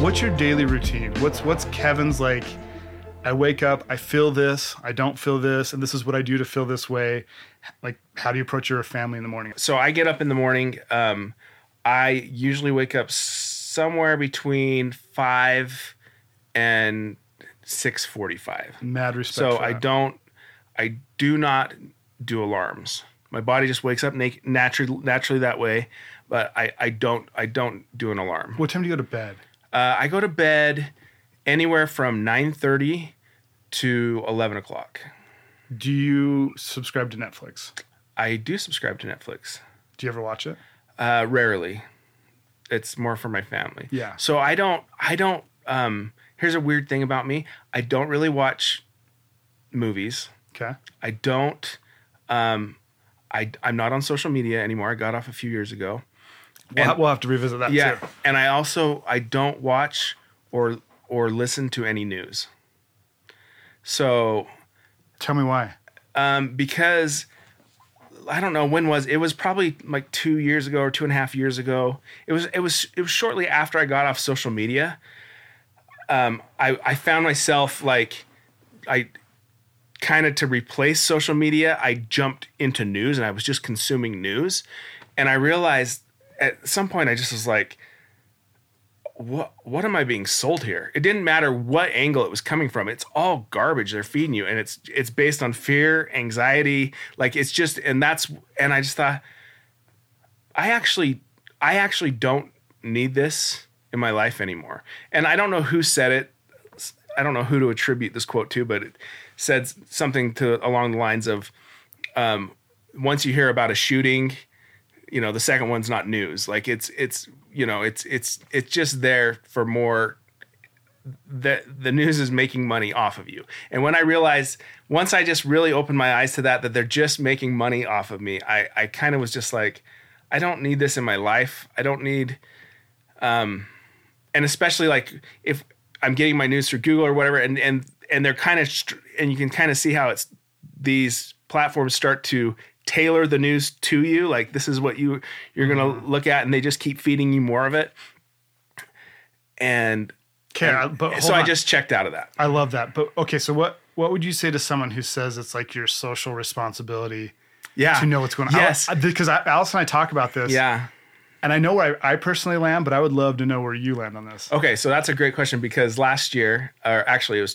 What's your daily routine? What's Kevin's like? I wake up, I feel this, I don't feel this, and this is what I do to feel this way. Like, how do you approach your family in the morning? So I get up in the morning. I usually wake up somewhere between 5 and 6:45. Mad respect. So I do not do alarms. My body just wakes up naturally that way, but I don't do an alarm. What time do you go to bed? I go to bed anywhere from 9:30 to 11 o'clock. Do you subscribe to Netflix? I do subscribe to Netflix. Do you ever watch it? Rarely. It's more for my family. Yeah. So I don't, here's a weird thing about me. I don't really watch movies. Okay. I don't, I'm not on social media anymore. I got off a few years ago. We'll have to revisit that too. And I also, I don't watch or listen to any news. So. Tell me why. Because I don't know it was probably like 2 years ago or 2.5 years ago. It was shortly after I got off social media. I found myself like, kind of to replace social media, I jumped into news and I was just consuming news. And I realized at some point I just was like, what am I being sold here? It didn't matter what angle it was coming from. It's all garbage they're feeding you. And it's based on fear, anxiety. Like it's just, and I just thought, I actually don't need this in my life anymore. And I don't know who said it. I don't know who to attribute this quote to, but it said something along the lines of, once you hear about a shooting, you know, the second one's not news. Like it's, you know, it's just there for more. The news is making money off of you. And when I realized, once I just really opened my eyes to that they're just making money off of me, I kind of was just like, I don't need this in my life. I don't need, and especially like if I'm getting my news through Google or whatever, and they're kind of, and you can kind of see how it's, these platforms start to tailor the news to you. Like this is what you're going to look at, and they just keep feeding you more of it. I just checked out of that. I love that. But okay. So what would you say to someone who says it's like your social responsibility to know what's going on? Yes. Because Alice and I talk about this. Yeah. And I know where I personally land, but I would love to know where you land on this. Okay, so that's a great question, because last year, or actually it was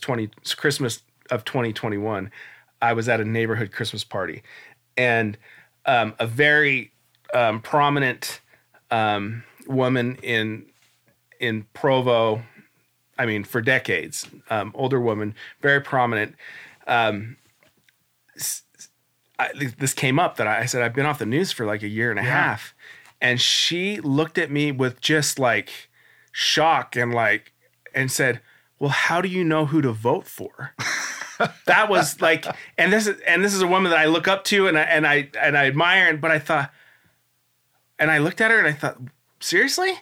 Christmas of 2021, I was at a neighborhood Christmas party. And a very prominent woman in Provo, I mean, for decades, older woman, very prominent. This came up that I said, I've been off the news for like a year and a half. And she looked at me with just like shock and said, well, how do you know who to vote for? That was like, and this is a woman that I look up to and I admire. But I thought, and I looked at her and I thought, seriously?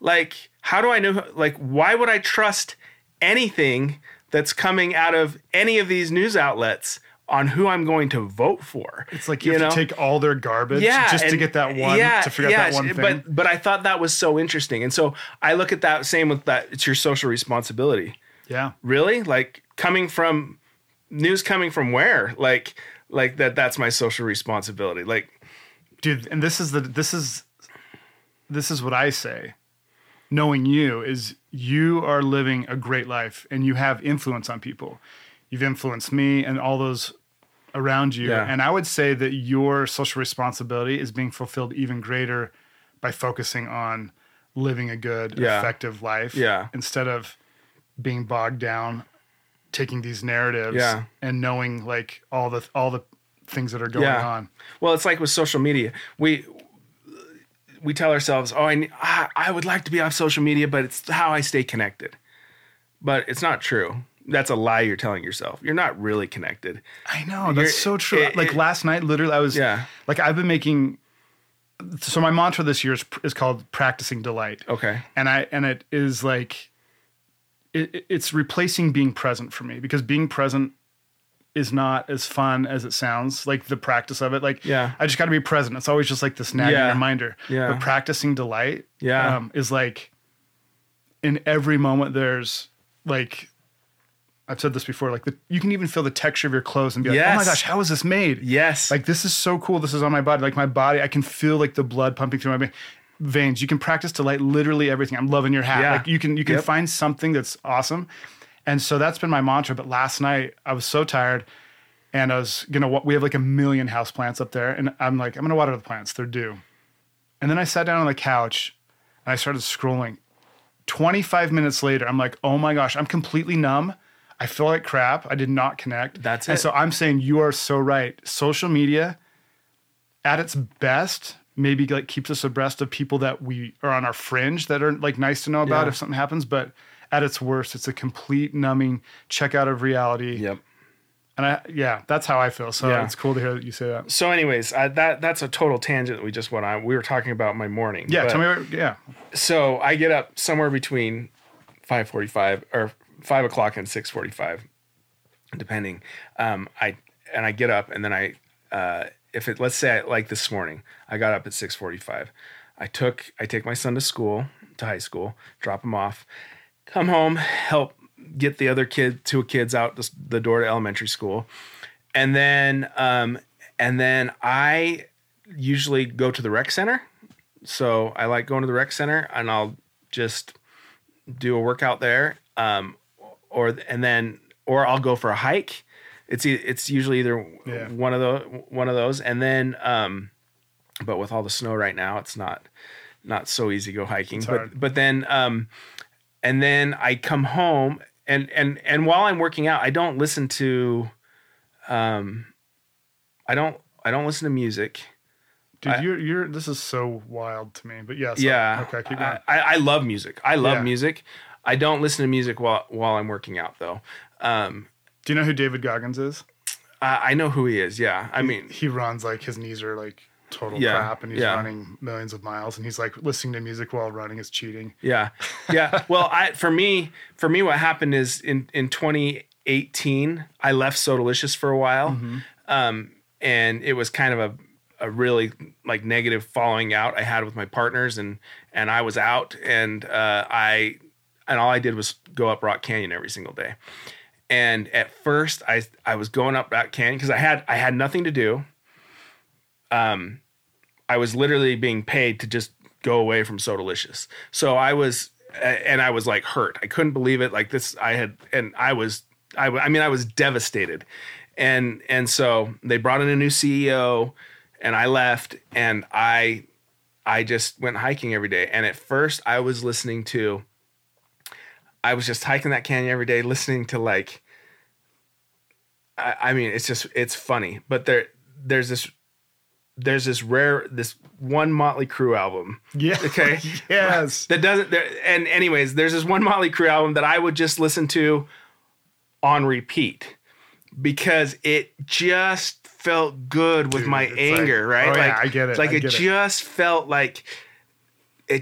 Like, how do I know? Like, why would I trust anything that's coming out of any of these news outlets on who I'm going to vote for? It's like you have to take all their garbage to get that one, to figure out that one thing. But I thought that was so interesting. And so I look at that, same with that, it's your social responsibility. Yeah. Really? Like coming from where? Like that's my social responsibility. Like, dude, and this is what I say. Knowing you is you are living a great life and you have influence on people. You've influenced me and all those around you. Yeah. And I would say that your social responsibility is being fulfilled even greater by focusing on living a good, effective life instead of being bogged down, taking these narratives and knowing like all the things that are going on. Well, it's like with social media, we tell ourselves, oh, I would like to be off social media, but it's how I stay connected. But it's not true. That's a lie you're telling yourself. You're not really connected. I know. That's so true. Last night, literally, I was like, I've been making. So my mantra this year is called practicing delight. Okay. And it is like, it's replacing being present for me, because being present is not as fun as it sounds, like the practice of it. Like, I just got to be present. It's always just like this nagging reminder. Yeah. But practicing delight is like, in every moment there's like, I've said this before, like you can even feel the texture of your clothes and be like, oh my gosh, how is this made? Yes. Like, this is so cool. This is on my body. Like my body, I can feel like the blood pumping through my veins. You can practice to like literally everything. I'm loving your hat. Yeah. Like you can find something that's awesome. And so that's been my mantra. But last night I was so tired and I was, we have like 1 million house plants up there. And I'm like, I'm going to water the plants. They're due. And then I sat down on the couch and I started scrolling. 25 minutes later, I'm like, oh my gosh, I'm completely numb. I feel like crap. I did not connect. That's it. And so I'm saying you are so right. Social media at its best maybe like keeps us abreast of people that we are on our fringe that are like nice to know about if something happens. But at its worst, it's a complete numbing checkout of reality. Yep. And that's how I feel. So it's cool to hear that you say that. So anyways, that's a total tangent that we just went on. We were talking about my morning. Yeah. Tell me. So I get up somewhere between 5:45 or 5 o'clock and 6:45, depending. I get up and then let's say this morning, I got up at 6:45. I take my son to high school, drop him off, come home, help get the other two kids out the door to elementary school. And then I usually go to the rec center. So I like going to the rec center and I'll just do a workout there. Or I'll go for a hike. It's usually either one of those. And then, but with all the snow right now, it's not so easy to go hiking, but then I come home and while I'm working out, I don't listen to, I don't listen to music. Dude, this is so wild to me, but okay, keep going. I love music. I love music. I don't listen to music while I'm working out, though. Do you know who David Goggins is? I know who he is, yeah. He runs, like, his knees are, like, total crap, and he's running millions of miles, and he's, like, listening to music while running is cheating. Yeah, yeah. Well, for me, what happened is in 2018, I left Sodalicious for a while, and it was kind of a really like negative falling out I had with my partners, and I was out, and all I did was go up Rock Canyon every single day. And at first I was going up Rock Canyon because I had nothing to do. I was literally being paid to just go away from Sodalicious. So I was like hurt. I couldn't believe it. Like this, I was devastated. And so they brought in a new CEO and I left and I just went hiking every day. And at first I was just hiking that canyon every day, listening to like, it's funny, but there's this one Motley Crue album. Yeah. Okay. Yes. There's this one Motley Crue album that I would just listen to on repeat because it just felt good with my anger. Like, right. Oh, I get it. Like it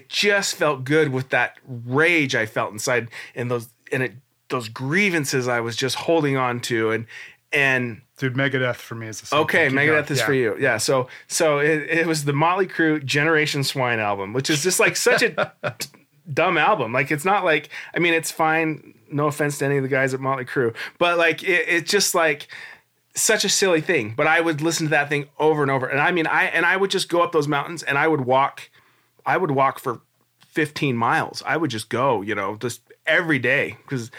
just felt good with that rage I felt inside and those grievances I was just holding on to and dude, Megadeth for me is the same. Okay, Megadeth is for you. Yeah, so it was the Motley Crue Generation Swine album, which is just like such a dumb album. Like it's not like it's fine, no offense to any of the guys at Motley Crue, but like it's just like such a silly thing, but I would listen to that thing over and over. And I would just go up those mountains and I would walk for 15 miles. I would just go, just every day because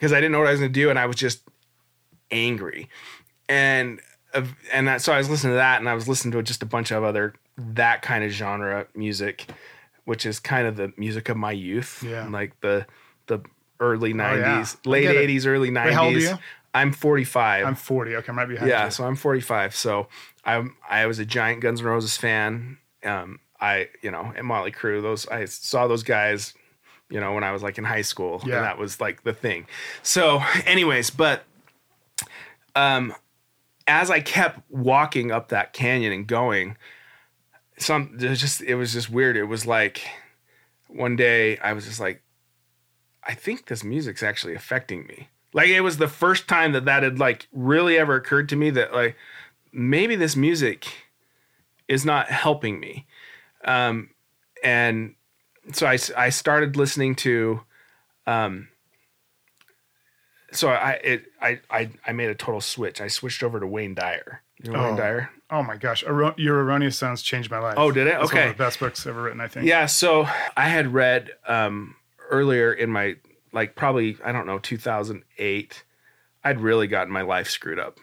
I didn't know what I was going to do. And I was just angry. And so I was listening to that and I was listening to just a bunch of other, that kind of genre music, which is kind of the music of my youth. Yeah. Like the early 90s, late 80s, early 90s. Wait, how old are you? I'm 45. I'm 40. Okay. I'm right behind you. Yeah. So I'm 45. So I was a giant Guns N' Roses fan. And Motley Crue, I saw those guys, when I was like in high school and that was like the thing. So anyways, but, as I kept walking up that canyon and going, it was just weird. It was like one day I was just like, I think this music's actually affecting me. Like it was the first time that had like really ever occurred to me that like, maybe this music is not helping me. And so I started listening to So I made a total switch. I switched over to Wayne Dyer. You know Wayne Dyer? Oh my gosh. Your Erroneous Sounds changed my life. Oh, did it? That's okay. One of the best books ever written, I think. Yeah. So I had read earlier in my, like probably, I don't know, 2008. I'd really gotten my life screwed up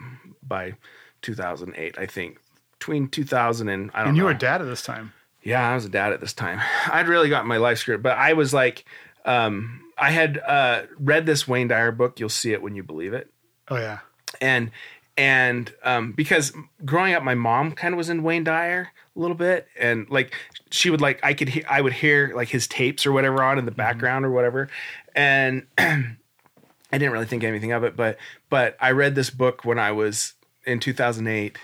by 2008, I think. Between 2000 and I don't know. And you were a dad at this time. Yeah, I was a dad at this time. I'd really gotten my life screwed up, but I was like, I had read this Wayne Dyer book, You'll See It When You Believe It. Oh, yeah. And because growing up, my mom kind of was in Wayne Dyer a little bit. And like, she would like, I would hear like his tapes or whatever on in the background or whatever. And I didn't really think anything of it, but I read this book when I was in 2008.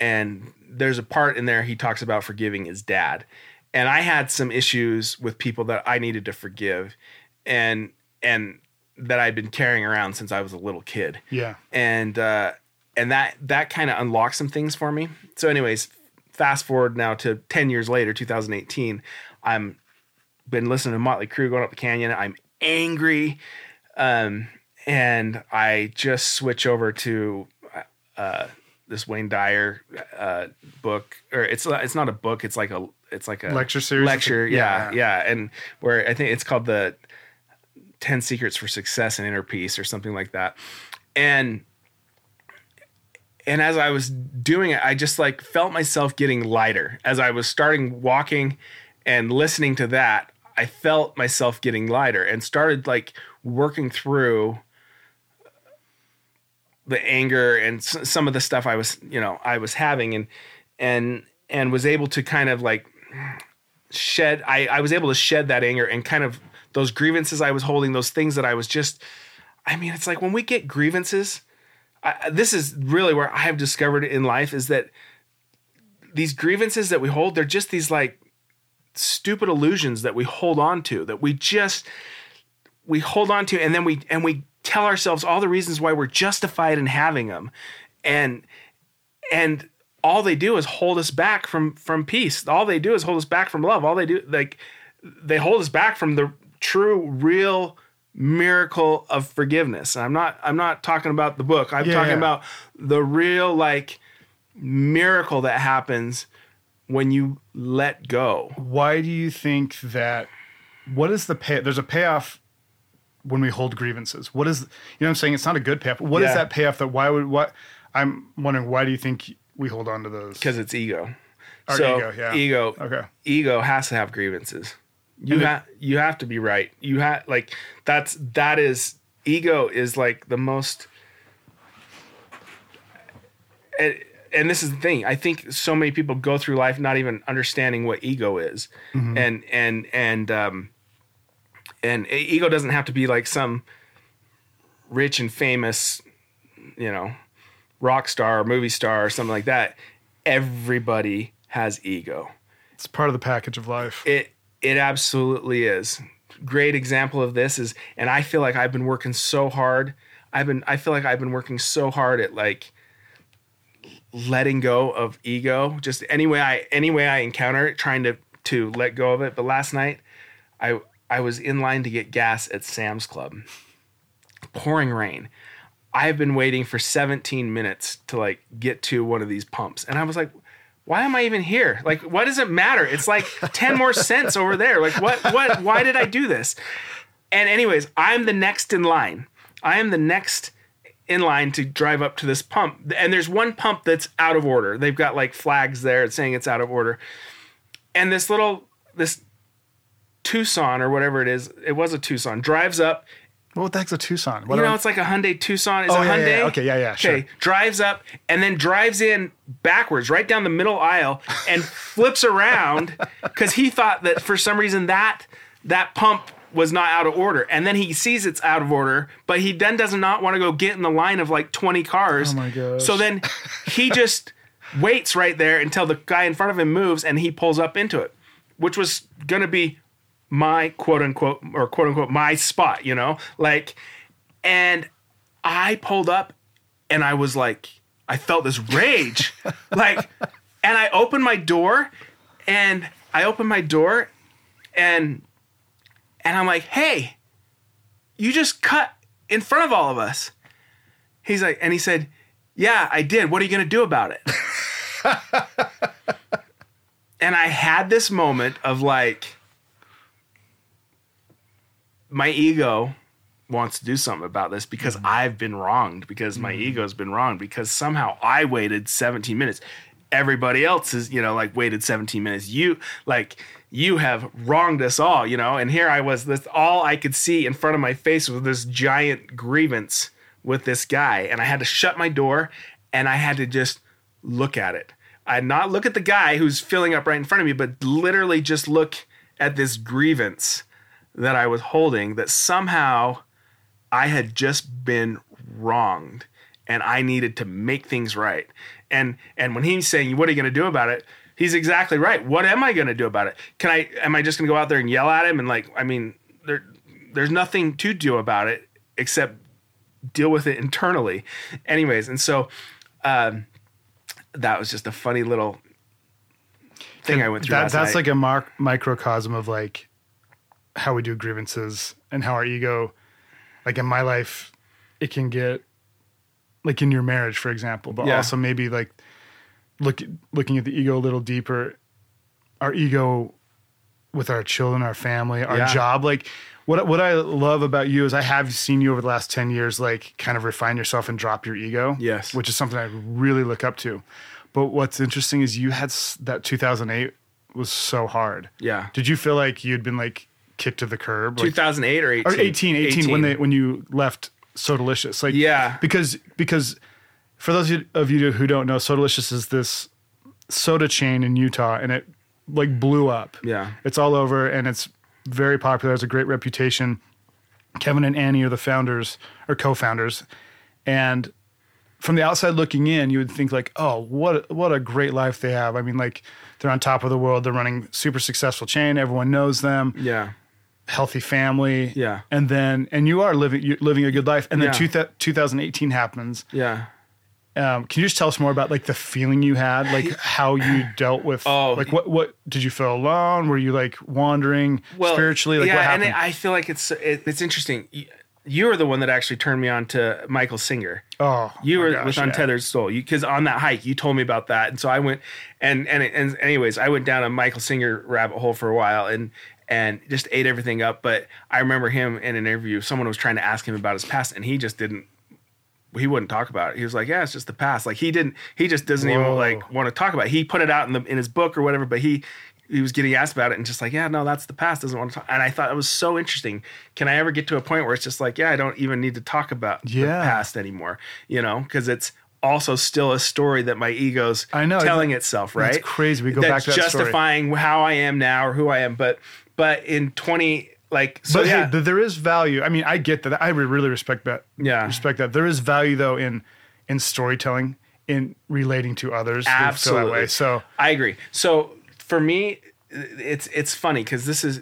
And there's a part in there he talks about forgiving his dad. And I had some issues with people that I needed to forgive and that I'd been carrying around since I was a little kid. Yeah. And that kind of unlocked some things for me. So anyways, fast forward now to 10 years later, 2018, I'm been listening to Motley Crue going up the canyon. I'm angry. And I just switch over to, this Wayne Dyer book, or it's not a book. It's like a lecture series. Yeah. And where I think it's called the 10 Secrets for Success and Inner Peace or something like that. And as I was doing it, I just like felt myself getting lighter. As I was starting walking and listening to that, I felt myself getting lighter and started like working through the anger and some of the stuff I was having and was able to kind of like shed, I was able to shed that anger and kind of those grievances I was holding, those things that I was just, I mean, it's like when we get grievances, this is really where I have discovered in life is that these grievances that we hold, they're just these like stupid illusions that we hold on to, that we hold on to. And then we tell ourselves all the reasons why we're justified in having them. And all they do is hold us back from peace. All they do is hold us back from love. All they do, like they hold us back from the true, real miracle of forgiveness. And I'm not talking about the book. I'm talking about the real like miracle that happens when you let go. Why do you think that, what is the pay? There's a payoff when we hold grievances. What is, you know what I'm saying? It's not a good payoff. What is that payoff that I'm wondering, why do you think we hold on to those? Because it's ego. Ego. Okay. Ego has to have grievances. You have to be right. You have like, that is ego is like the most, and this is the thing. I think so many people go through life not even understanding what ego is. Mm-hmm. And ego doesn't have to be like some rich and famous, you know, rock star or movie star or something like that. Everybody has ego. It's part of the package of life. It absolutely is. Great example of this is, and I feel like I've been working so hard. I feel like I've been working so hard at like letting go of ego. Just any way I encounter it, trying to let go of it. But last night I was in line to get gas at Sam's Club. Pouring rain. I've been waiting for 17 minutes to like get to one of these pumps. And I was like, why am I even here? Like, what does it matter? It's like 10 more cents over there. Like what, why did I do this? And anyways, I'm the next in line. I am the next in line to drive up to this pump. And there's one pump that's out of order. They've got like flags there saying it's out of order. And this little, Tucson or whatever it is. It was a Tucson. Drives up. What the heck's a Tucson? What, you know, it's like a Hyundai Tucson. It's a Hyundai. Yeah, yeah. Okay, yeah, yeah, okay, sure. Drives up and then drives in backwards right down the middle aisle and flips around because he thought that for some reason that pump was not out of order. And then he sees it's out of order, but he then does not want to go get in the line of like 20 cars. Oh my gosh. So then he just waits right there until the guy in front of him moves and he pulls up into it, which was going to be my quote unquote, my spot, you know, like, and I pulled up and I was like, I felt this rage, like, and I opened my door and I'm like, hey, you just cut in front of all of us. He's like, and he said, yeah, I did. What are you going to do about it? And I had this moment of like, my ego wants to do something about this because I've been wronged, because my ego's been wronged, because somehow I waited 17 minutes. Everybody else is, you know, like waited 17 minutes. You like, you have wronged us all, you know? And here I was, this all I could see in front of my face was this giant grievance with this guy. And I had to shut my door and I had to just look at it. I not look at the guy who's filling up right in front of me, but literally just look at this grievance that I was holding, that somehow I had just been wronged and I needed to make things right. And when he's saying, what are you going to do about it? He's exactly right. What am I going to do about it? Am I just going to go out there and yell at him? And like, I mean, there's nothing to do about it except deal with it internally. Anyways. And so, that was just a funny little thing I went through last night. That's like a microcosm of like how we do grievances and how our ego, like in my life, it can get like in your marriage, for example, but also maybe like looking at the ego a little deeper, our ego with our children, our family, our job. Like what I love about you is I have seen you over the last 10 years, like kind of refine yourself and drop your ego. Yes. Which is something I really look up to. But what's interesting is you had that 2008 was so hard. Yeah. Did you feel like you'd been like kicked to the curb? 2008 or 18? Or 18. When you left Sodalicious. Like, yeah. Because for those of you who don't know, Sodalicious is this soda chain in Utah and it like blew up. Yeah. It's all over and it's very popular. It has a great reputation. Kevin and Annie are the founders or co-founders. And from the outside looking in, you would think like, oh, what a great life they have. I mean, like they're on top of the world. They're running super successful chain. Everyone knows them. Yeah. Healthy family. Yeah. And then, and you are living a good life. And then 2018 happens. Yeah. Can you just tell us more about like the feeling you had, like how you dealt with, like what did you feel alone? Were you like wandering spiritually? Like what happened? And I feel like it's interesting. You were the one that actually turned me on to Michael Singer. Oh, you were with Untethered Soul. Because on that hike, you told me about that. And so I went and anyways, I went down a Michael Singer rabbit hole for a while and just ate everything up. But I remember him in an interview, someone was trying to ask him about his past and he just didn't. He wouldn't talk about it. He was like, yeah, it's just the past. Like he just doesn't even like want to talk about it. He put it out in his book or whatever, but he was getting asked about it and just like, yeah, no, that's the past. Doesn't want to talk. And I thought it was so interesting. Can I ever get to a point where it's just like, yeah, I don't even need to talk about the past anymore, you know? Cause it's also still a story that my ego's telling itself. Right. It's crazy. We go back to that justifying story. How I am now or who I am. But in 20, like, so but yeah. Hey, there is value. I mean, I get that. I really respect that. Yeah. Respect that. There is value though in storytelling, in relating to others. Absolutely. That way. So I agree. So for me, it's funny because this is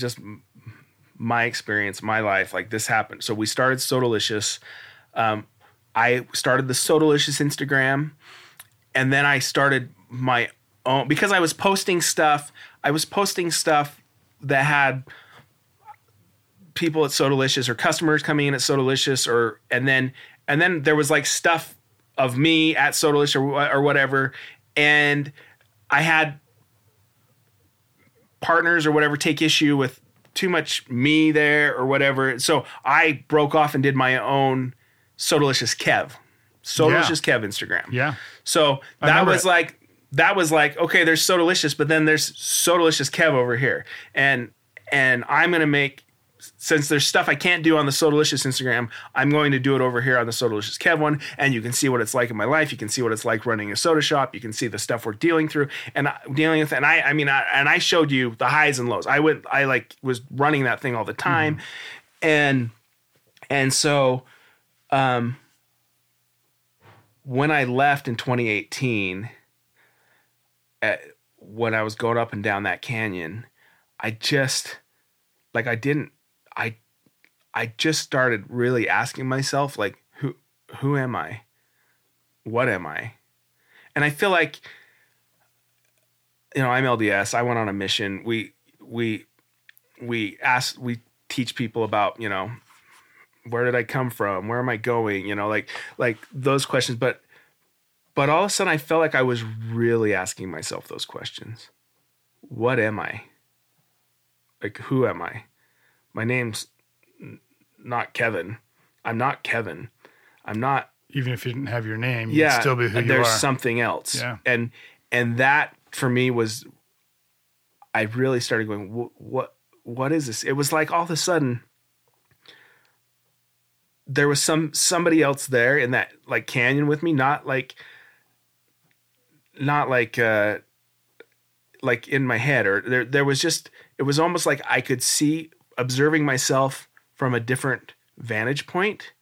just my experience, my life. Like this happened. So we started Sodalicious. I started the Sodalicious Instagram, and then I started my own because I was posting stuff. That had people at Sodalicious or customers coming in at Sodalicious and then there was like stuff of me at Sodalicious or whatever. And I had partners or whatever take issue with too much me there or whatever. So I broke off and did my own Sodalicious Kev. Sodalicious Kev Instagram. Yeah. So that was like, okay, there's Sodalicious, but then there's Sodalicious Kev over here. And I'm going to make, since there's stuff I can't do on the Sodalicious Instagram, I'm going to do it over here on the Sodalicious Kev one. And you can see what it's like in my life. You can see what it's like running a soda shop. You can see the stuff we're dealing with. And I showed you the highs and lows. I was running that thing all the time. Mm-hmm. And so, when I left in 2018, when I was going up and down that canyon, I just started really asking myself, like, who am I? What am I? And I feel like, you know, I'm LDS. I went on a mission. We teach people about, you know, where did I come from? Where am I going? You know, like those questions. But all of a sudden I felt like I was really asking myself those questions. What am I? Like, who am I? My name's not Kevin. I'm not Kevin. I'm not. Even if you didn't have your name, yeah, you'd still be who you are. There's something else. Yeah. And that for me was, I really started going, what is this? It was like all of a sudden there was somebody else there in that like canyon with me, not like in my head, or there was just, it was almost like I could see, observing myself from a different vantage point.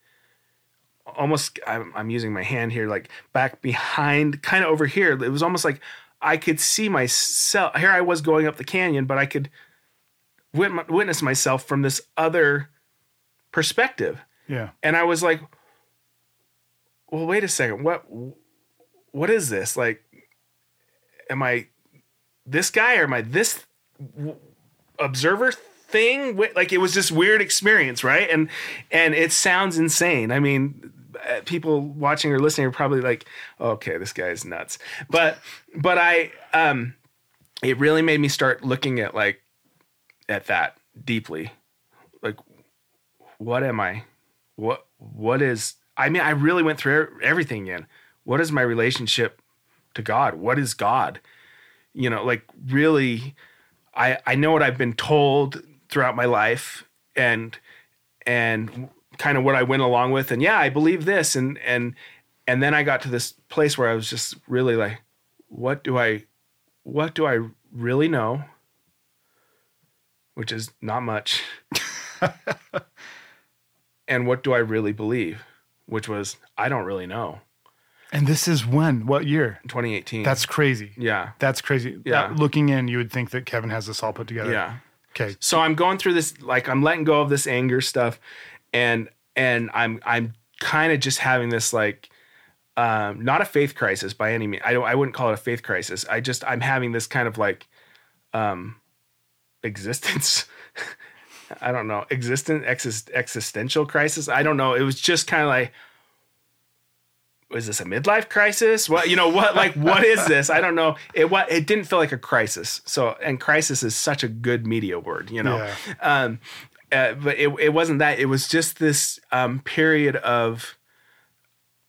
Almost, I'm using my hand here, like back behind, kind of over here. It was almost like I could see myself. Here I was going up the canyon, but I could witness myself from this other perspective. Yeah. And I was like, well, wait a second. What is this? Like, am I this guy, or am I this observer thing? Like, it was this weird experience. Right. And it sounds insane. I mean, people watching or listening are probably like, okay, this guy's nuts. But I, it really made me start looking at like, at that deeply, like, what am I? What is, I mean, I really went through everything again. What is my relationship to God? What is God? You know, like really, I know what I've been told throughout my life and kind of what I went along with. And yeah, I believe this. And then I got to this place where I was just really like, what do I really know? Which is not much. And what do I really believe? Which was, I don't really know. And this is when? What year? 2018. That's crazy. Yeah. That's crazy. Yeah. That, looking in, you would think that Kevin has this all put together. Yeah. Okay. So I'm going through this, like I'm letting go of this anger stuff, and I'm kind of just having this like, not a faith crisis by any means. I wouldn't call it a faith crisis. I'm having this kind of like, existence. I don't know, existential crisis. I don't know. It was just kind of like, was this a midlife crisis? What is this? I don't know. It didn't feel like a crisis. So, and crisis is such a good media word, you know? Yeah. But it wasn't that. It was just this period of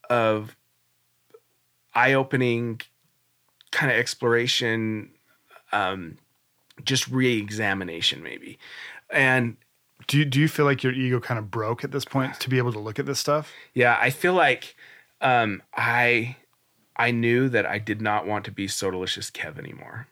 eye-opening kind of exploration, just re-examination maybe. And do you feel like your ego kind of broke at this point to be able to look at this stuff? Yeah, I feel like I knew that I did not want to be Sodalicious Kev anymore.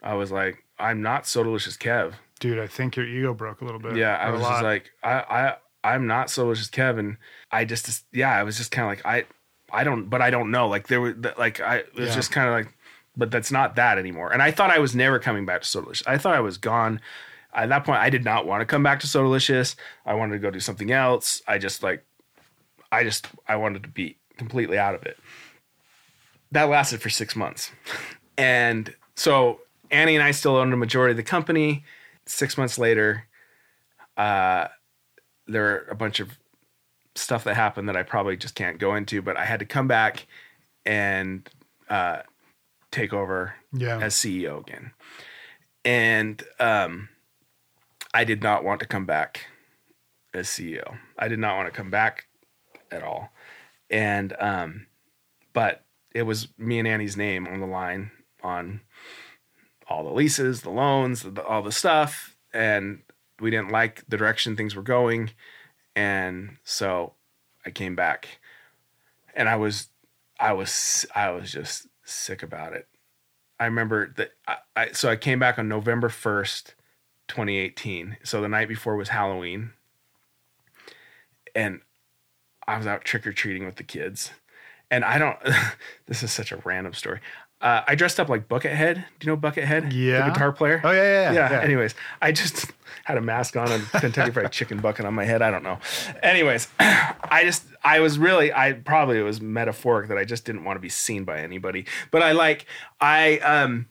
I was like, I'm not Sodalicious Kev. Dude, I think your ego broke a little bit. Yeah, I was just like, I'm not Sodalicious Kev, and I just, yeah, I was just kind of like, I don't know. Like there were like, it was just kind of like, but that's not that anymore. And I thought I was never coming back to Sodalicious. I thought I was gone. At that point, I did not want to come back to Sodalicious. I wanted to go do something else. I wanted to be completely out of it. That lasted for 6 months. And so Annie and I still owned a majority of the company. 6 months later, there were a bunch of stuff that happened that I probably just can't go into, but I had to come back and take over as CEO again. And I did not want to come back as CEO. I did not want to come back at all. And, but it was me and Annie's name on the line on all the leases, the loans, all the stuff. And we didn't like the direction things were going. And so I came back, and I was just sick about it. I remember that so I came back on November 1st, 2018. So the night before was Halloween, and I was out trick-or-treating with the kids, and this is such a random story. I dressed up like Buckethead. Do you know Buckethead? Yeah. The guitar player? Oh, yeah. Anyways, I just had a mask on and Kentucky Fried Chicken bucket on my head. I don't know. Anyways, it was metaphoric that I just didn't want to be seen by anybody. But I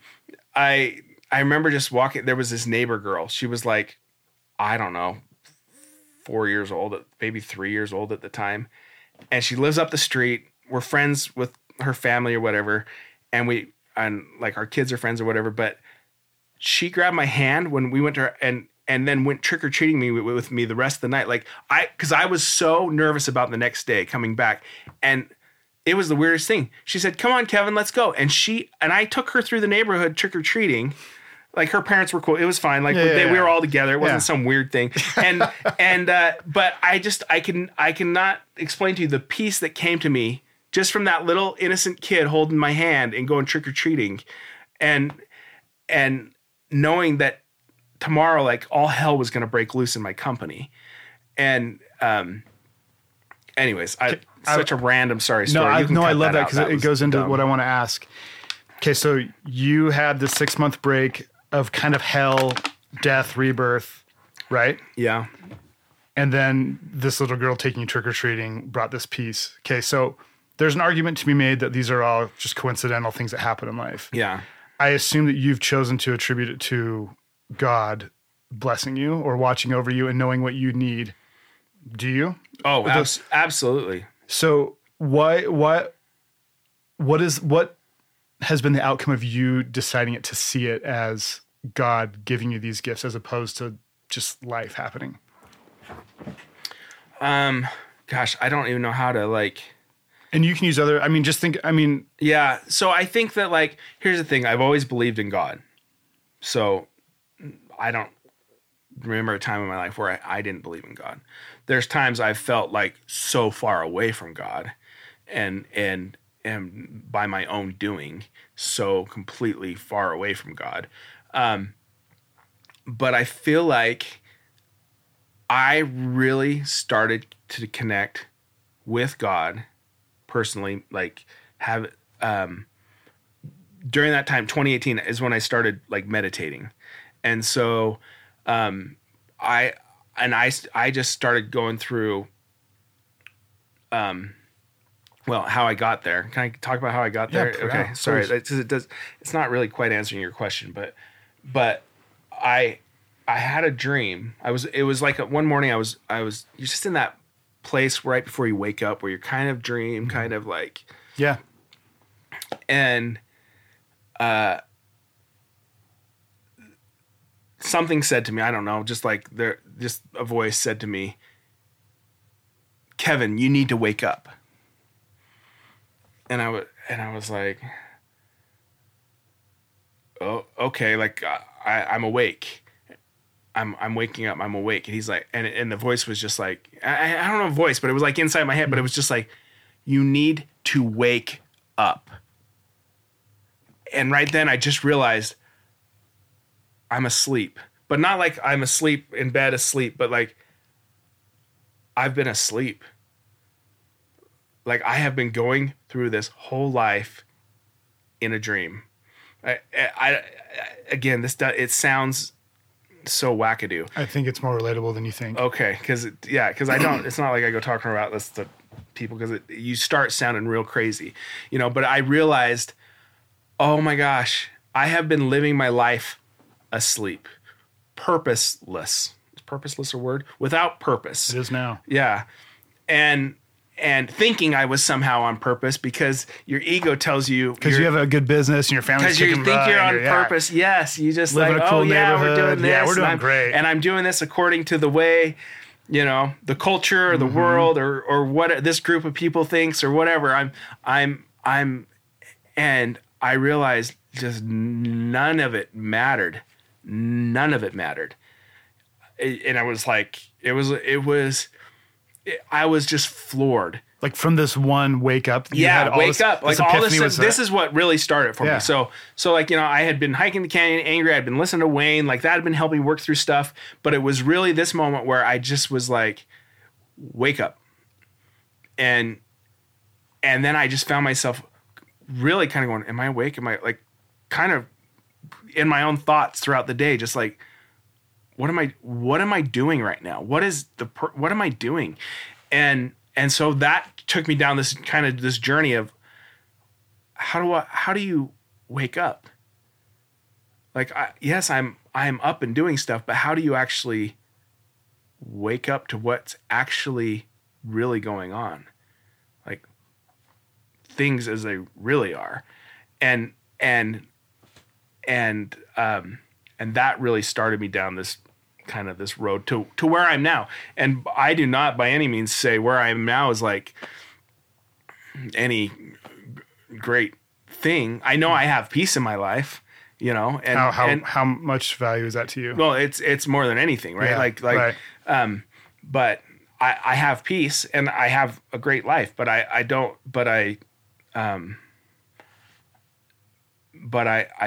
remember just walking. There was this neighbor girl. She was like, I don't know, 4 years old, maybe 3 years old at the time. And she lives up the street. We're friends with her family or whatever. And like our kids are friends or whatever. But she grabbed my hand when we went to her and then went trick-or-treating me with me the rest of the night. Like because I was so nervous about the next day coming back. And it was the weirdest thing. She said, "Come on, Kevin, let's go." And I took her through the neighborhood trick-or-treating. Like her parents were cool. It was fine. Like we were all together. It wasn't some weird thing. And, but I cannot explain to you the peace that came to me just from that little innocent kid holding my hand and going trick-or-treating and knowing that tomorrow, like all hell was going to break loose in my company. And, anyways, such a random, sorry story. I love that because it goes into what I want to ask. Okay. So you had the 6-month break of kind of hell, death, rebirth, right? Yeah. And then this little girl taking you trick-or-treating brought this peace. Okay. So there's an argument to be made that these are all just coincidental things that happen in life. Yeah. I assume that you've chosen to attribute it to God blessing you or watching over you and knowing what you need. Do you? Oh, absolutely. So what has been the outcome of you deciding to see it as God giving you these gifts as opposed to just life happening? Gosh, I don't even know how to like. And you can use other. I mean, just think. I mean, yeah. So I think that like here's the thing. I've always believed in God. So I don't remember a time in my life where I didn't believe in God. There's times I've felt like so far away from God and by my own doing so completely far away from God. But I feel like I really started to connect with God personally, like during that time, 2018 is when I started like meditating. And so, I just started going through, how I got there. Can I talk about how I got there? Yeah, okay. Sorry. It's not really quite answering your question, but I had a dream. It was like one morning you're just in that place right before you wake up where you're kind of dream, kind of like, yeah. And, something said to me, I don't know, just a voice said to me, "Kevin, you need to wake up." And I was like, "Oh, okay." Like I'm awake. I'm waking up. I'm awake. And he's like, and the voice was just like, I don't know voice, but it was like inside my head, but it was just like, "You need to wake up." And right then I just realized I'm asleep, but not like I'm asleep in bed asleep, but like I've been asleep. Like I have been going through this whole life in a dream. Again, it sounds so wackadoo. I think it's more relatable than you think. Okay. Cause I don't, it's not like I go talking about this to people cause you start sounding real crazy, you know, but I realized, oh my gosh, I have been living my life asleep, purposeless. Is purposeless a word? Without purpose. It is now. Yeah. And thinking I was somehow on purpose because your ego tells you because you have a good business and your family's chicken because you think you're on purpose. Yeah. Yes, you just live like in a cool neighborhood. We're doing this. Yeah, we're doing great, and I'm doing this according to the way the culture or the mm-hmm. world or what this group of people thinks or whatever. And I realized just none of it mattered. None of it mattered. And I was like, I was just floored. Like from this one wake up. Wake up. Like all this, this is what really started for me. So like, I had been hiking the canyon angry. I'd been listening to Wayne. Like that had been helping work through stuff. But it was really this moment where I just was like, wake up. And then I just found myself really kind of going, am I awake? Am I like kind of in my own thoughts throughout the day, just like, what am I doing right now? What am I doing? And so that took me down this journey of how do you wake up? Like, yes, I'm up and doing stuff, but how do you actually wake up to what's actually really going on, like things as they really are. And that really started me down this kind of this road to where I'm now. And I do not by any means say where I am now is like any great thing. I know I have peace in my life, you know, and how much value is that to you? Well, it's more than anything, right? Yeah, like, right. But I have peace and I have a great life, but I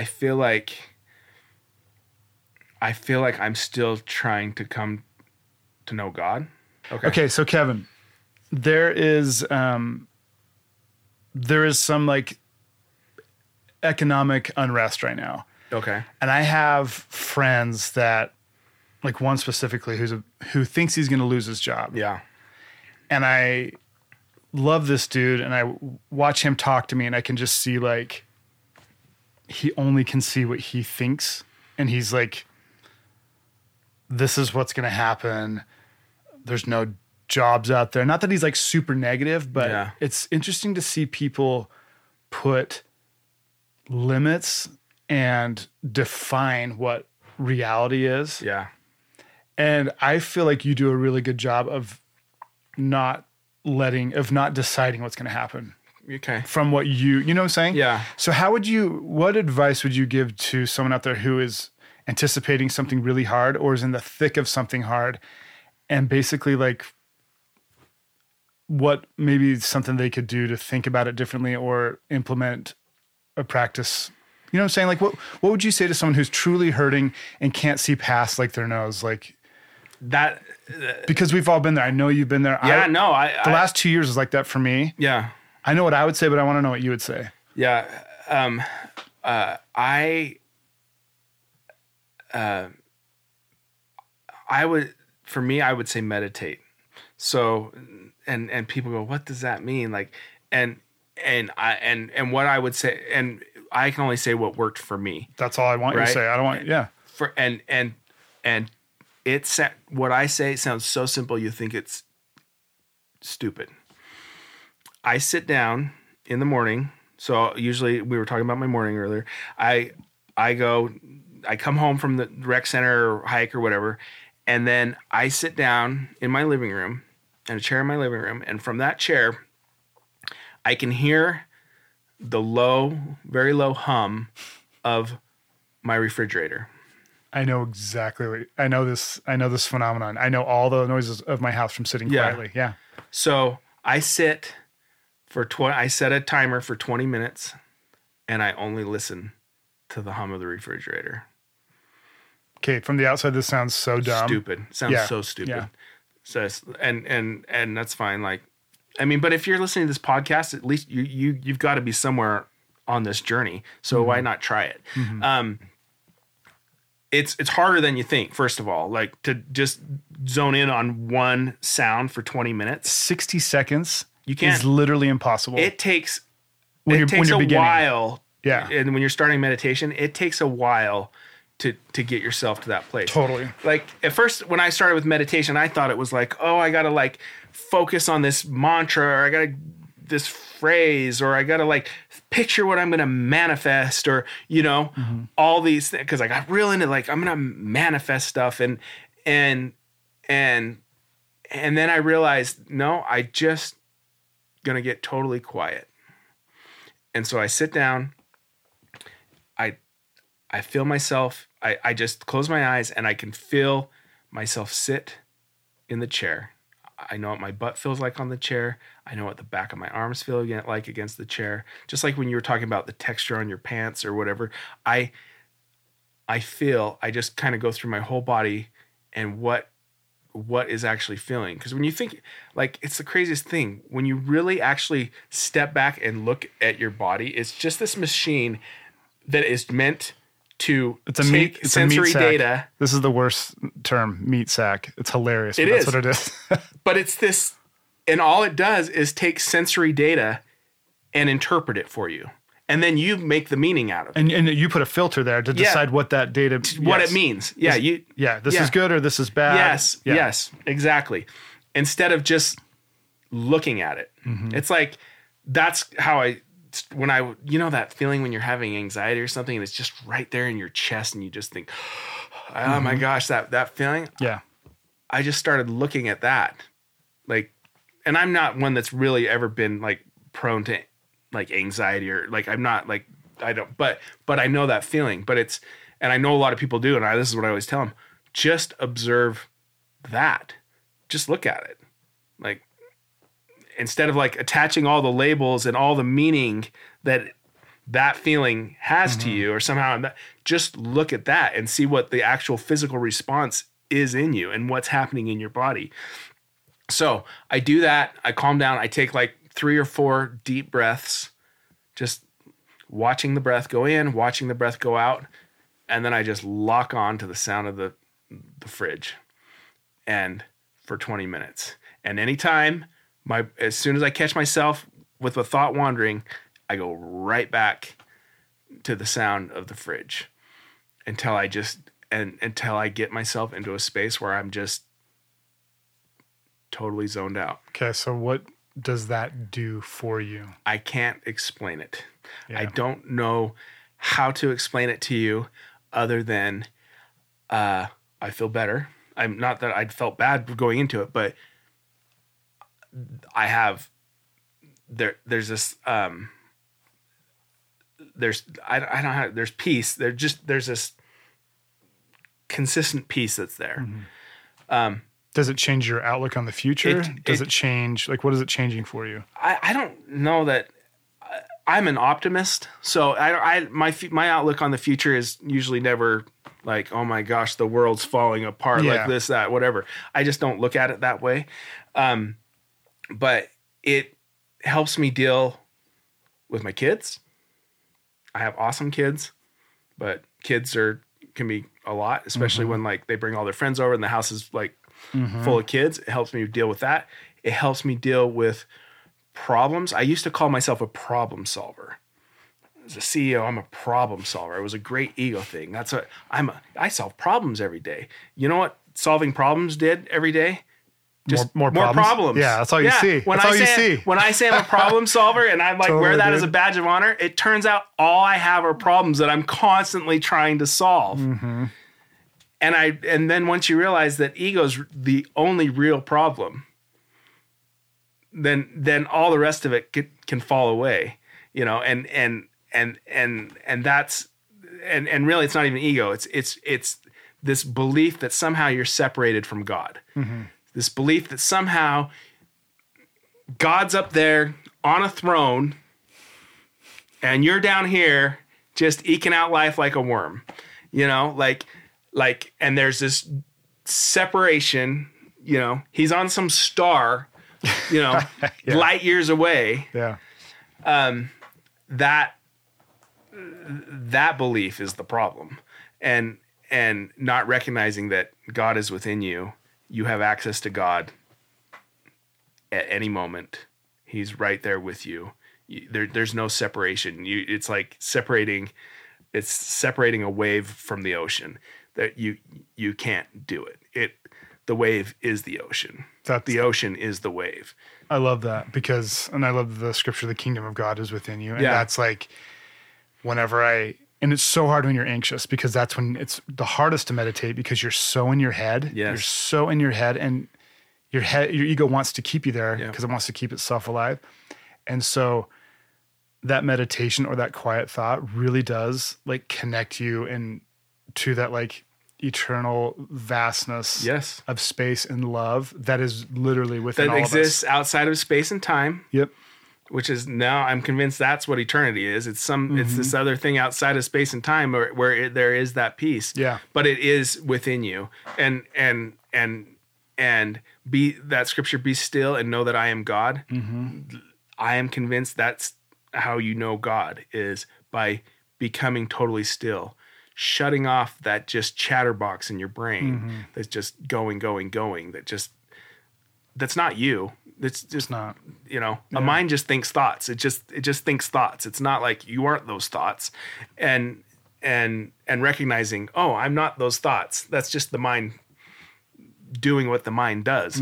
feel like, I'm still trying to come to know God. Okay. So Kevin, there is some like economic unrest right now. Okay. And I have friends that, like one specifically who thinks he's going to lose his job. Yeah. And I love this dude and I watch him talk to me and I can just see like, he only can see what he thinks. And he's like, this is what's going to happen. There's no jobs out there. Not that he's like super negative, but yeah. It's interesting to see people put limits and define what reality is. Yeah. And I feel like you do a really good job of not deciding what's going to happen. Okay. From what you know what I'm saying? Yeah. So what advice would you give to someone out there who is anticipating something really hard or is in the thick of something hard and basically like what maybe something they could do to think about it differently or implement a practice? You know what I'm saying? Like what would you say to someone who's truly hurting and can't see past like their nose? Like that, because we've all been there. I know you've been there. Yeah, the last 2 years is like that for me. Yeah. I know what I would say, but I want to know what you would say. Yeah. I would say meditate. So, and people go, what does that mean? Like, and what I would say, and I can only say what worked for me. That's all I want you to say. I don't want, yeah. And it's what I say sounds so simple. You think it's stupid. I sit down in the morning. So usually we were talking about my morning earlier. I come home from the rec center or hike or whatever. And then I sit down in my living room and a chair in my living room. And from that chair, I can hear the low, very low hum of my refrigerator. I know exactly I know this phenomenon. I know all the noises of my house from sitting quietly. Yeah. So I sit I set a timer for 20 minutes and I only listen to the hum of the refrigerator. Okay. From the outside, this sounds so dumb. Stupid. Sounds so stupid. Yeah. So, and that's fine. Like, I mean, but if you're listening to this podcast, at least you've got to be somewhere on this journey. So why not try it? Mm-hmm. It's harder than you think, first of all, like to just zone in on one sound for 20 minutes, 60 seconds. You can't. It's literally impossible. It takes a while. Yeah. And when you're starting meditation, it takes a while to get yourself to that place. Totally. Like at first, when I started with meditation, I thought it was like, oh, I got to like focus on this mantra or I got to this phrase or I got to like picture what I'm going to manifest or, you know, all these things. Cause I got real into like, I'm going to manifest stuff. And then I realized, no, I just going to get totally quiet. And so I sit down, I feel myself, I just close my eyes and I can feel myself sit in the chair. I know what my butt feels like on the chair. I know what the back of my arms feel like against the chair. Just like when you were talking about the texture on your pants or whatever, I just kind of go through my whole body and what is actually feeling. Because when you think, like, it's the craziest thing. When you really actually step back and look at your body, it's just this machine that is meant to take sensory data. This is the worst term, meat sack. It's hilarious, but that's what it is. But it's this, and all it does is take sensory data and interpret it for you. And then you make the meaning out of it. And you put a filter there to decide what that data... What it means. Yeah. This is good or this is bad. Yes. Yeah. Yes. Exactly. Instead of just looking at it. Mm-hmm. It's like, that's how I... When I... You know that feeling when you're having anxiety or something and it's just right there in your chest and you just think, oh mm-hmm. my gosh, that feeling? Yeah. I just started looking at that. Like, and I'm not one that's really ever been like prone to... like anxiety or like, I'm not like, I don't, but I know that feeling, but it's, and I know a lot of people do. And this is what I always tell them, just observe that, just look at it. Like, instead of like attaching all the labels and all the meaning that feeling has mm-hmm. to you or somehow, just look at that and see what the actual physical response is in you and what's happening in your body. So I do that. I calm down. I take like 3 or 4 deep breaths, just watching the breath go in, watching the breath go out. And then I just lock on to the sound of the fridge and for 20 minutes. And anytime as soon as I catch myself with a thought wandering, I go right back to the sound of the fridge until I get myself into a space where I'm just totally zoned out. Okay. So what does that do for you? I can't explain it. Yeah. I don't know how to explain it to you other than I feel better. I'm not that I felt bad going into it, but I have there's peace. There's this consistent peace that's there. Mm-hmm. Does it change your outlook on the future? Does it change? Like, what is it changing for you? I don't know that I'm an optimist. So my outlook on the future is usually never like, oh my gosh, the world's falling apart like this, that, whatever. I just don't look at it that way. But it helps me deal with my kids. I have awesome kids, but kids can be a lot, especially mm-hmm. when like they bring all their friends over and the house is like, mm-hmm. full of kids. It helps me deal with that. It helps me deal with problems. I used to call myself a problem solver. As a CEO, I'm a problem solver. It was a great ego thing. That's what I solve problems every day. You know what solving problems did every day? Just more problems. Yeah, that's all you see. When I say I'm a problem solver and I like wear that as a badge of honor, it turns out all I have are problems that I'm constantly trying to solve. Mm-hmm. And then once you realize that ego's the only real problem, then all the rest of it can fall away, you know. And that's and really it's not even ego. It's this belief that somehow you're separated from God. Mm-hmm. This belief that somehow God's up there on a throne, and you're down here just eking out life like a worm, you know, like, and there's this separation, you know, he's on some star, you know, light years away. Yeah. That belief is the problem. And not recognizing that God is within you. You have access to God at any moment. He's right there with you. There's no separation. It's like separating a wave from the ocean. That you can't do it. The wave is the ocean. The ocean is the wave. I love that because I love the scripture, the kingdom of God is within you. And that's like and it's so hard when you're anxious because that's when it's the hardest to meditate because you're so in your head. Yes. You're so in your head and your ego wants to keep you there because it wants to keep itself alive. And so that meditation or that quiet thought really does like connect you and to that like eternal vastness of space and love that is literally within that all exists of us. Outside of space and time. Yep. Which is now I'm convinced that's what eternity is. It's it's this other thing outside of space and time where there is that peace. Yeah. But it is within you. And be that scripture, be still and know that I am God. Mm-hmm. I am convinced that's how you know God is by becoming totally still. Shutting off that just chatterbox in your brain that's just going, that's not you. It's just it's not, you know, yeah. A mind just thinks thoughts. It just thinks thoughts. It's not like you aren't those thoughts, and recognizing, oh, I'm not those thoughts. That's just the mind doing what the mind does.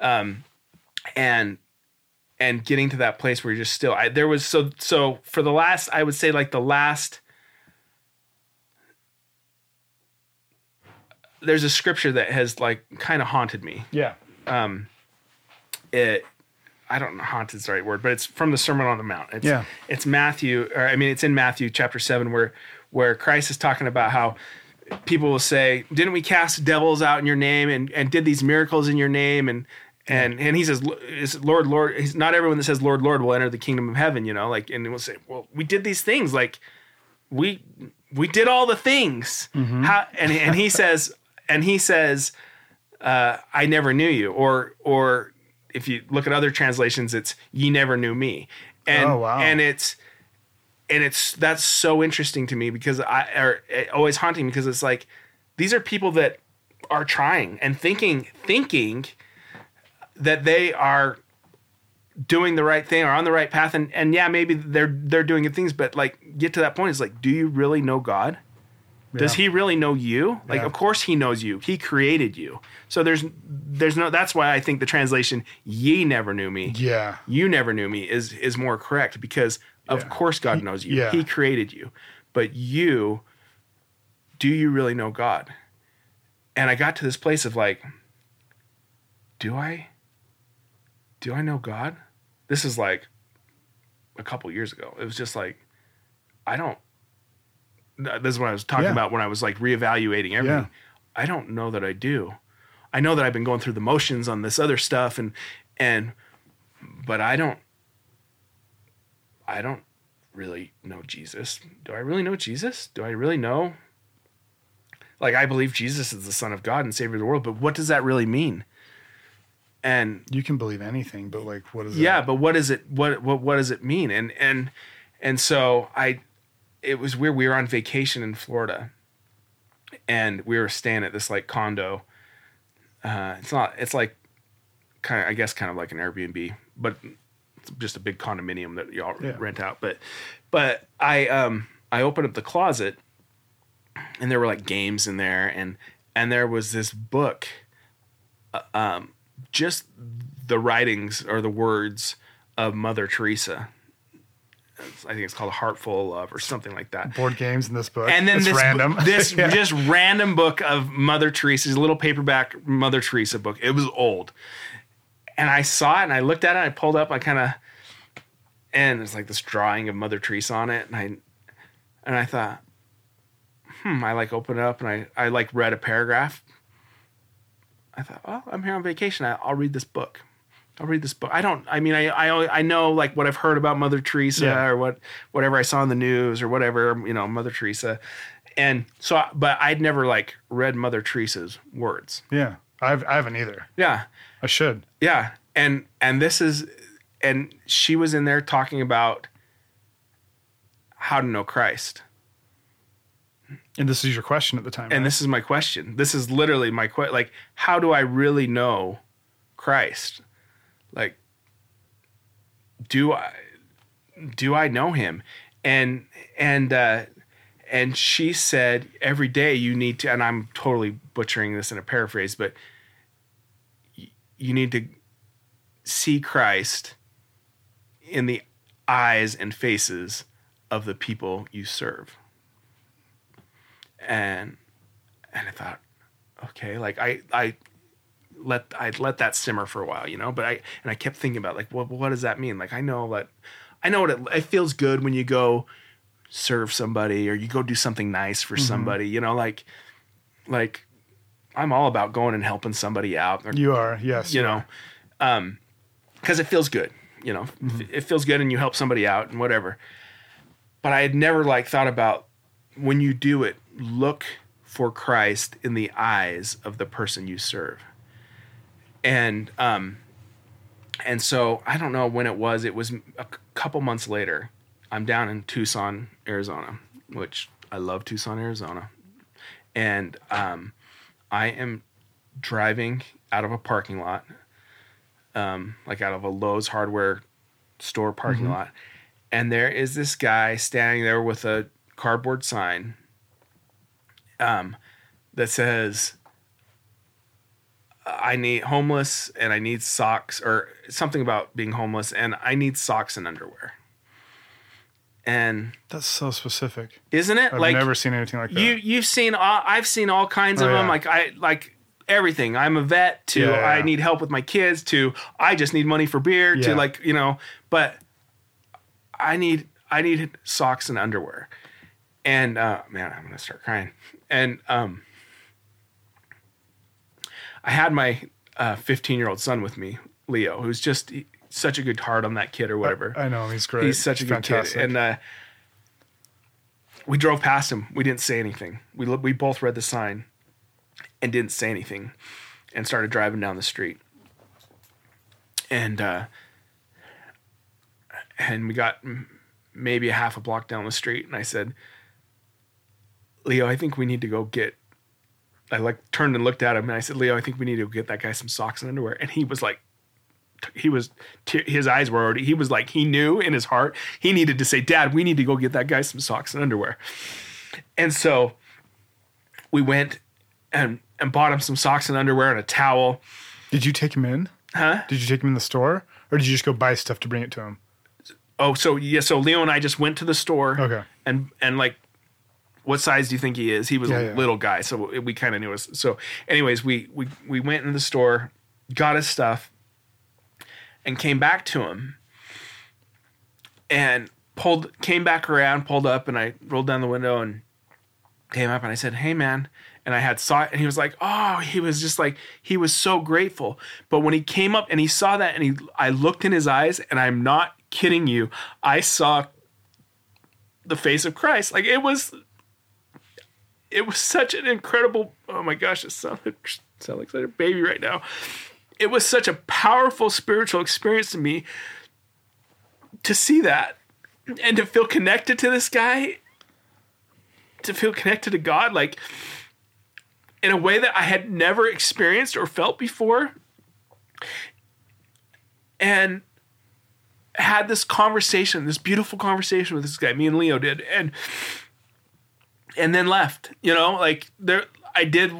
Mm-hmm. And getting to that place where you're just still, so for the last, I would say like the last, there's a scripture that has like kind of haunted me. Yeah. I don't know, haunted's the right word, but it's from the Sermon on the Mount. It's Matthew, it's in Matthew chapter 7 where Christ is talking about how people will say, didn't we cast devils out in your name and did these miracles in your name? And he says, Lord, Lord, he's not everyone that says, Lord, Lord, will enter the kingdom of heaven, you know, like, and we'll say, well, we did these things. Like we did all the things. Mm-hmm. How, and he says, I never knew you. Or if you look at other translations, it's ye never knew me. And, oh, wow. and it's, that's so interesting to me because always haunting because it's like, these are people that are trying and thinking that they are doing the right thing or on the right path. And yeah, maybe they're doing good things, but like get to that point is like, do you really know God? Yeah. Does he really know you? Like, yeah. Of course he knows you. He created you. So there's no, that's why I think the translation, ye never knew me. Yeah. You never knew me is more correct because of course God knows you. Yeah. He created you, but do you really know God? And I got to this place of like, do I know God? This is like a couple years ago. It was just like, this is what I was talking about when I was like reevaluating everything. Yeah. I don't know that I do. I know that I've been going through the motions on this other stuff but I don't really know Jesus. Do I really know Jesus? Do I really know? Like, I believe Jesus is the Son of God and Savior of the world, but what does that really mean? And you can believe anything, but like, what is it? Yeah. But what is it? What does it mean? And so it was weird. We were on vacation in Florida and we were staying at this like condo. It's like kind of like an Airbnb, but it's just a big condominium that y'all rent out. But I opened up the closet and there were like games in there. And there was this book, just the writings or the words of Mother Teresa. I think it's called A Heartful Love or something like that. Board games in this book. And then this random book of Mother Teresa's little paperback Mother Teresa book. It was old. And I saw it and I looked at it and I pulled up, and it's like this drawing of Mother Teresa on it. And I thought, I like opened it up and I like read a paragraph. I thought, well, I'm here on vacation. I'll read this book. I know like what I've heard about Mother Teresa or whatever I saw in the news or whatever, you know, Mother Teresa. And so, but I'd never like read Mother Teresa's words. Yeah. I haven't either. Yeah. I should. Yeah. And she was in there talking about how to know Christ. And this is your question at the time. And right? This is my question. This is literally my question. Like, how do I really know Christ? Like, do I know him? And she said, every day you need to, and I'm totally butchering this in a paraphrase, but you need to see Christ in the eyes and faces of the people you serve. And I thought, okay, like I let that simmer for a while, you know, but I kept thinking about like, what does that mean? Like, I know what it feels good when you go serve somebody or you go do something nice for somebody, you know, like I'm all about going and helping somebody out. Or, you are. Yes. You know, cause it feels good, you know, it feels good and you help somebody out and whatever. But I had never like thought about, when you do it, look for Christ in the eyes of the person you serve. And so I don't know when it was a couple months later. I'm down in Tucson, Arizona, which I love Tucson, Arizona. And, I am driving out of a parking lot, like out of a Lowe's hardware store parking lot. And there is this guy standing there with a cardboard sign that says, I need homeless and I need socks, or something about being homeless, and I need socks and underwear. And that's so specific, isn't it? I've never seen anything like that. You've seen all, I've seen all kinds of them. Like everything. I'm a vet to I need help with my kids to I just need money for beer to like, you know, but I need socks and underwear. And man, I'm going to start crying. And I had my 15-year-old son with me, Leo, who's just such a good heart on that kid or whatever. I know. He's great. He's such a good kid. And we drove past him. We didn't say anything. We both read the sign and didn't say anything and started driving down the street. And we got maybe a half a block down the street. And I said, Leo, I think we need to go get, I like turned and looked at him and I said, Leo, I think we need to get that guy some socks and underwear. And he was like, his eyes were already, he was like, he knew in his heart, he needed to say, Dad, we need to go get that guy some socks and underwear. And so we went and bought him some socks and underwear and a towel. Did you take him in? Huh? Did you take him in the store or did you just go buy stuff to bring it to him? Oh, so yeah. So Leo and I just went to the store and like, what size do you think he is? He was a little guy, so we kind of knew us. So anyways, we went into the store, got his stuff, and came back to him and pulled up, and I rolled down the window and came up and I said, hey, man. And I had saw it, and he was like, oh, he was just like, he was so grateful. But when he came up and he saw that, and I looked in his eyes, and I'm not kidding you, I saw the face of Christ. Like, it was such an incredible, oh my gosh, it sounds like a baby right now. It was such a powerful spiritual experience to me to see that and to feel connected to this guy, to feel connected to God, like in a way that I had never experienced or felt before. And had this conversation, this beautiful conversation with this guy, me and Leo did. And then left, you know, like there, I did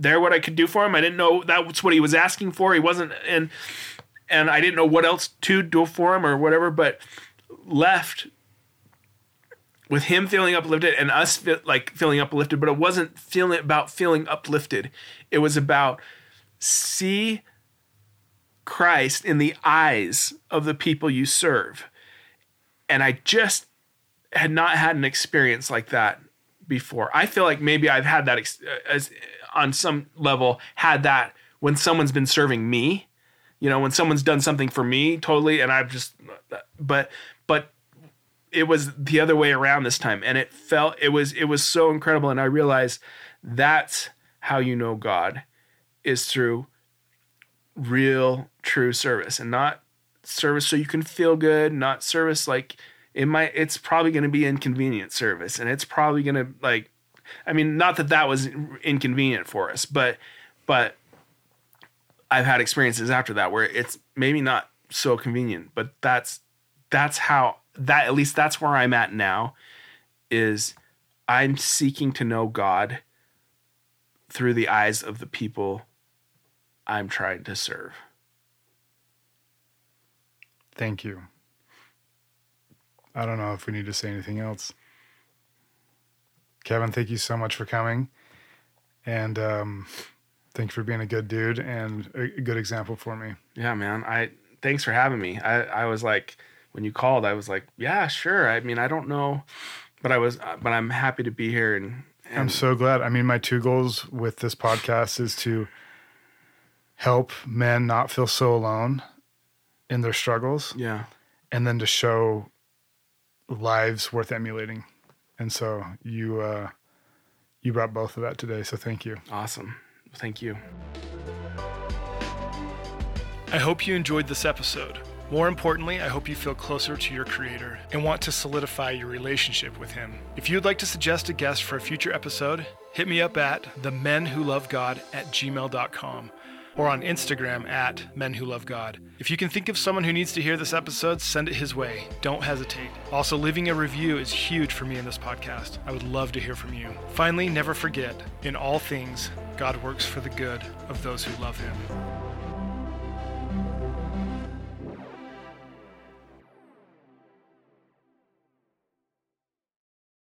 there what I could do for him. I didn't know that was what he was asking for. He wasn't, and I didn't know what else to do for him or whatever, but left with him feeling uplifted and us feeling uplifted, but it wasn't feeling uplifted. It was about see Christ in the eyes of the people you serve. And I just had not had an experience like that before. I feel like maybe I've had that on some level, had that when someone's been serving me, you know, when someone's done something for me totally. And I've just, but it was the other way around this time. And it felt, it was so incredible. And I realized that's how you know God, is through real, true service, and not service so you can feel good, not service like, it's probably going to be inconvenient service, and it's probably going to, like, I mean, not that was inconvenient for us, but I've had experiences after that where it's maybe not so convenient, but that's how at least that's where I'm at now, is I'm seeking to know God through the eyes of the people I'm trying to serve. Thank you. I don't know if we need to say anything else. Kevin, thank you so much for coming. And thank you for being a good dude and a good example for me. Yeah, man. Thanks for having me. I was like, when you called, I was like, yeah, sure. I mean, I don't know, but I'm happy to be here. And I'm so glad. I mean, my two goals with this podcast is to help men not feel so alone in their struggles. Yeah. And then to show lives worth emulating, and so you brought both of that today, so thank you. Awesome. Thank you. I hope you enjoyed this episode. More importantly, I hope you feel closer to your Creator and want to solidify your relationship with Him. If you'd like to suggest a guest for a future episode, hit me up at themenwholovegod@gmail.com. or on Instagram @menwholovegod. If you can think of someone who needs to hear this episode, send it his way. Don't hesitate. Also, leaving a review is huge for me in this podcast. I would love to hear from you. Finally, never forget, in all things, God works for the good of those who love him.